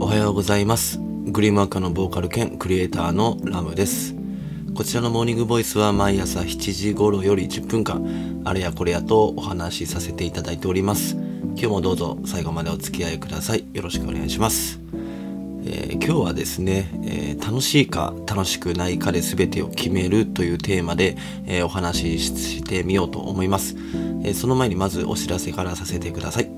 おはようございます。グリムアカのボーカル兼クリエイターのラムです。こちらのモーニングボイスは毎朝7時頃より10分間あれやこれやとお話しさせていただいております。今日もどうぞ最後までお付き合いください。よろしくお願いします。今日はですね、楽しいか楽しくないかで全てを決めるというテーマで、お話ししてみようと思います。その前にまずお知らせからさせてください。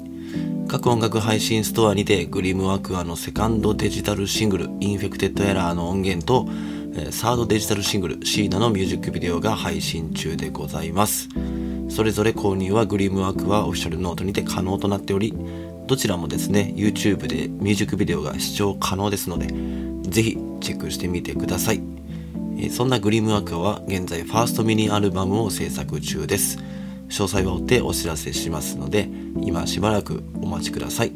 各音楽配信ストアにてグリムアクアのセカンドデジタルシングル Infected Error の音源とサードデジタルシングル Cena のミュージックビデオが配信中でございます。それぞれ購入はグリムアクアオフィシャルノートにて可能となっており、どちらもですね YouTube でミュージックビデオが視聴可能ですのでぜひチェックしてみてください。そんなグリムアクアは現在ファーストミニアルバムを制作中です。詳細は追ってお知らせしますので今しばらくお待ちください。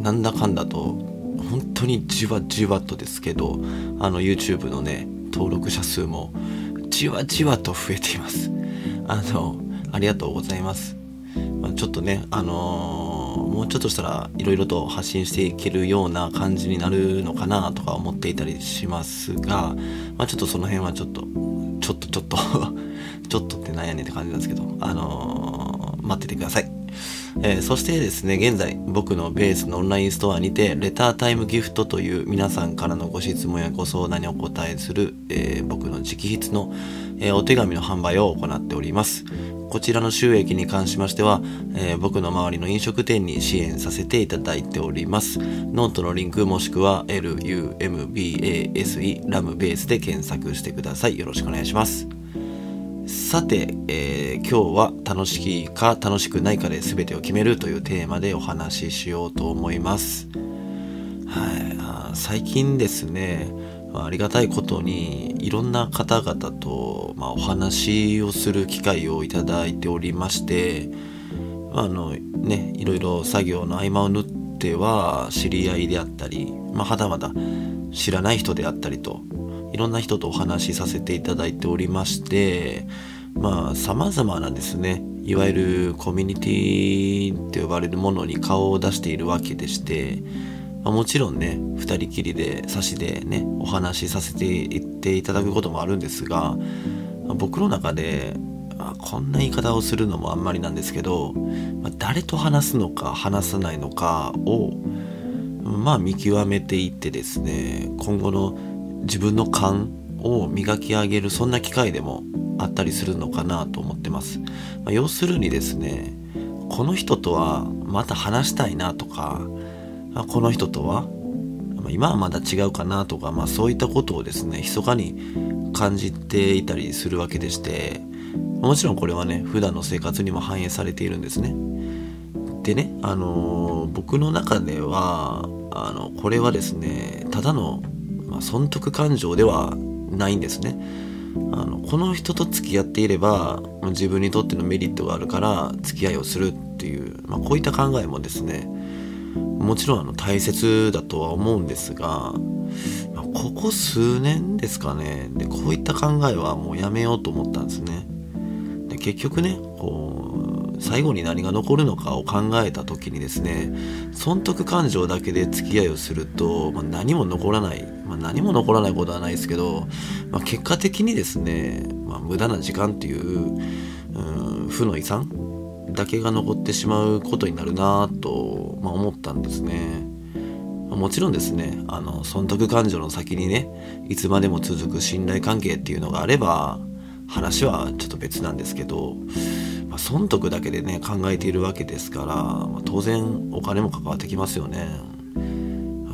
なんだかんだと本当にじわじわとですけどYouTube のね登録者数もじわじわと増えています。ありがとうございます。ちょっとねもうちょっとしたらいろいろと発信していけるような感じになるのかなとか思っていたりしますが、ちょっとその辺はちょっとちょっとってなんやねんって感じなんですけど待っててください。そしてですね現在僕のベースのオンラインストアにてレタータイムギフトという皆さんからのご質問やご相談にお答えする、僕の直筆の、お手紙の販売を行っております。こちらの収益に関しましては、僕の周りの飲食店に支援させていただいております。ノートのリンクもしくは LUMBASE ラムベースで検索してください。よろしくお願いします。さて、今日は楽しいか楽しくないかで全てを決めるというテーマでお話ししようと思います。最近ですねありがたいことにいろんな方々と、お話をする機会をいただいておりまして、いろいろ作業の合間を縫っては知り合いであったり、はたまた知らない人であったりといろんな人とお話しさせていただいておりまして、様々なですねいわゆるコミュニティって呼ばれるものに顔を出しているわけでして、もちろんね2人きりで差しでねお話しさせていただくこともあるんですが、僕の中でこんな言い方をするのもあんまりなんですけど、誰と話すのか話さないのかを見極めていってですね今後の自分の勘を磨き上げるそんな機会でもあったりするのかなと思ってます。要するにですねこの人とはまた話したいなとかこの人とは今はまだ違うかなとか、そういったことをですね密かに感じていたりするわけでして、もちろんこれはね普段の生活にも反映されているんですね。でね僕の中ではこれはですねただの、損得感情ではないんですね。この人と付き合っていれば自分にとってのメリットがあるから付き合いをするっていう、こういった考えもですねもちろん大切だとは思うんですが、ここ数年ですかねでこういった考えはもうやめようと思ったんですね。で結局ねこう最後に何が残るのかを考えた時にですね損得感情だけで付き合いをすると、何も残らない、何も残らないことはないですけど、結果的にですね、無駄な時間っていう、負の遺産だけが残ってしまうことになるなと、思ったんですね。もちろんですね損得感情の先にねいつまでも続く信頼関係っていうのがあれば話はちょっと別なんですけど、損得だけでね考えているわけですから、当然お金も関わってきますよね。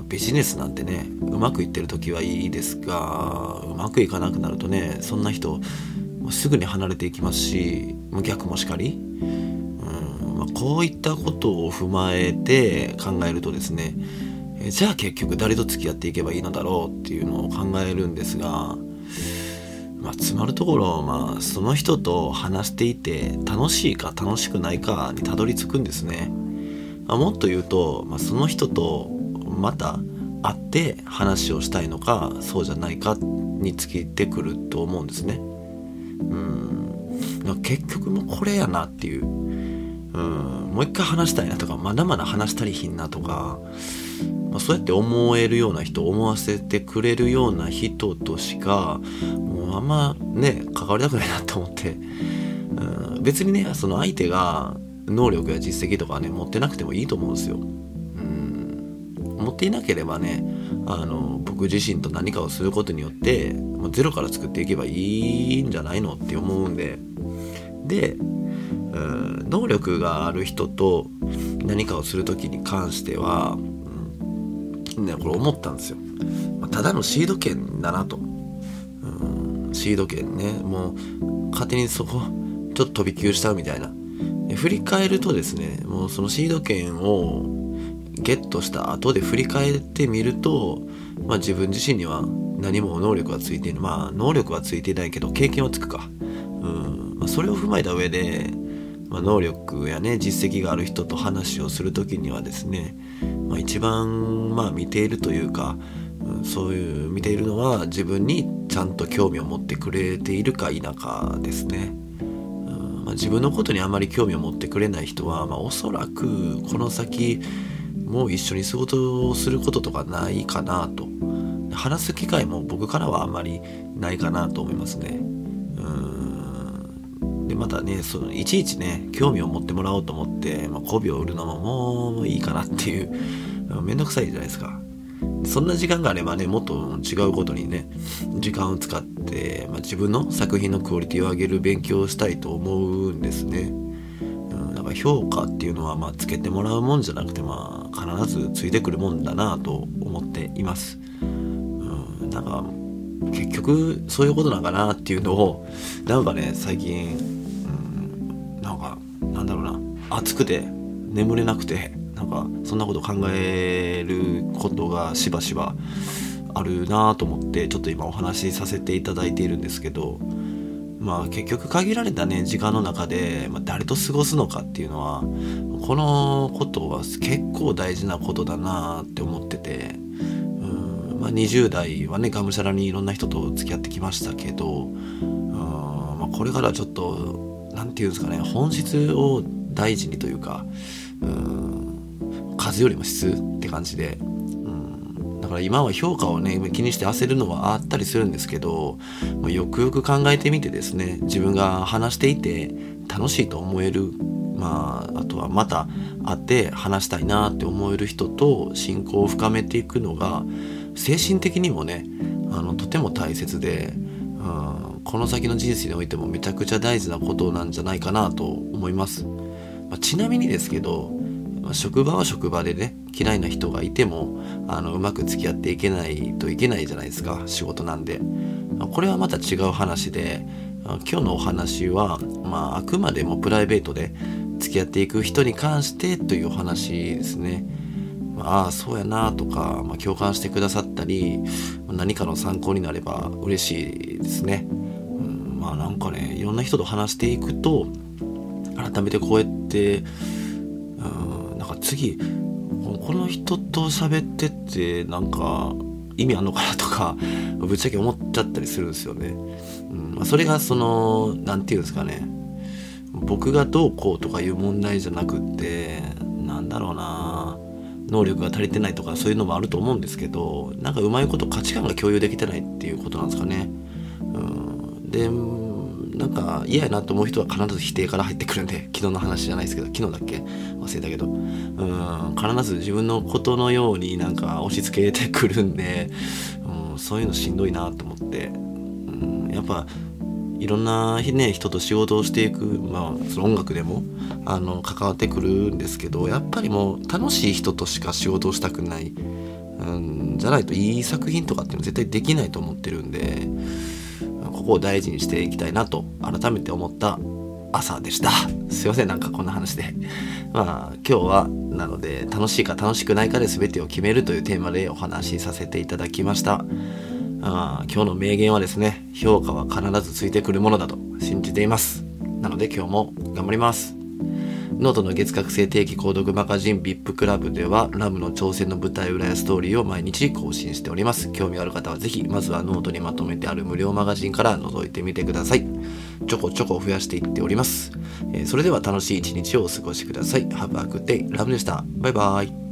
ビジネスなんてねうまくいってる時はいいですがうまくいかなくなるとねそんな人すぐに離れていきますし逆もしかり、こういったことを踏まえて考えるとですねじゃあ結局誰と付き合っていけばいいのだろうっていうのを考えるんですが、詰まるところ、その人と話していて楽しいか楽しくないかにたどり着くんですね。もっと言うと、その人とまた会って話をしたいのかそうじゃないかにつきてくると思うんですね。結局もうこれやなっていうもう一回話したいなとかまだまだ話したりひんなとかそうやって思えるような人、思わせてくれるような人としかもうあんまね関わりたくないなと思って、別にねその相手が能力や実績とかね持ってなくてもいいと思うんですよ。持っていなければね僕自身と何かをすることによってゼロから作っていけばいいんじゃないのって思うんで、能力がある人と何かをするときに関しては、これ思ったんですよ。ただのシード権だなと、シード権ね、もう勝手にそこちょっと飛び級したみたいな。振り返るとですね、もうそのシード権をゲットした後で振り返ってみると、自分自身には何も能力はついている、能力はついていないけど経験はつくか、それを踏まえた上で、能力やね実績がある人と話をするときにはですね、一番見ているというか、そういう見ているのは自分にちゃんと興味を持ってくれているか否かですね。自分のことにあまり興味を持ってくれない人は、おそらくこの先もう一緒に仕事をすることとかないかなと、話す機会も僕からはあんまりないかなと思いますね。でまたね、そのいちいちね興味を持ってもらおうと思って媚びを売るのももういいかなっていう、めんどくさいじゃないですか。そんな時間があればね、もっと違うことにね時間を使って、自分の作品のクオリティを上げる勉強をしたいと思うんですね。評価っていうのはつけてもらうもんじゃなくて、必ずついてくるもんだなと思っています。結局そういうことなんかなっていうのを最近、暑くて眠れなくてそんなこと考えることがしばしばあるなと思って、ちょっと今お話しさせていただいているんですけど、結局限られたね時間の中で、誰と過ごすのかっていうのは、このことは結構大事なことだなって思ってて、20代はねがむしゃらにいろんな人と付き合ってきましたけど、これからちょっとなんていうんですかね、本質を大事にというか、数よりも質って感じで。だから今は評価をね気にして焦るのはあったりするんですけど、よくよく考えてみてですね、自分が話していて楽しいと思える、あとはまた会って話したいなって思える人と親交を深めていくのが精神的にもねとても大切で、この先の人生においてもめちゃくちゃ大事なことなんじゃないかなと思います。ちなみにですけど、職場は職場でね嫌いな人がいてもうまく付き合っていけないといけないじゃないですか、仕事なんで。これはまた違う話で、今日のお話は、あくまでもプライベートで付き合っていく人に関してというお話ですね。そうやなとか、共感してくださったり何かの参考になれば嬉しいですね。いろんな人と話していくと改めてこうやって、次この人と喋ってって意味あんのかなとかぶっちゃけ思っちゃったりするんですよね。それがそのなんていうんですかね、僕がどうこうとかいう問題じゃなくって能力が足りてないとかそういうのもあると思うんですけど、うまいこと価値観が共有できてないっていうことなんですかね。で嫌やなと思う人は必ず否定から入ってくるんで、昨日の話じゃないですけど、昨日だっけ忘れたけど、必ず自分のことのように押し付けてくるんで、そういうのしんどいなと思って、やっぱいろんな、人と仕事をしていく、その音楽でも関わってくるんですけど、やっぱりもう楽しい人としか仕事をしたくない、じゃないといい作品とかっていうの絶対できないと思ってるんで、ここを大事にしていきたいなと改めて思った朝でした。すいません、こんな話で今日はなので楽しいか楽しくないかで全てを決めるというテーマでお話しさせていただきました。今日の名言はですね、評価は必ずついてくるものだと信じています。なので今日も頑張ります。ノートの月額制定期購読マガジン VIP クラブではラムの挑戦の舞台裏やストーリーを毎日更新しております。興味がある方はぜひまずはノートにまとめてある無料マガジンから覗いてみてください。ちょこちょこ増やしていっております。それでは楽しい一日をお過ごしください。Have a good day。ラムでした。バイバイ。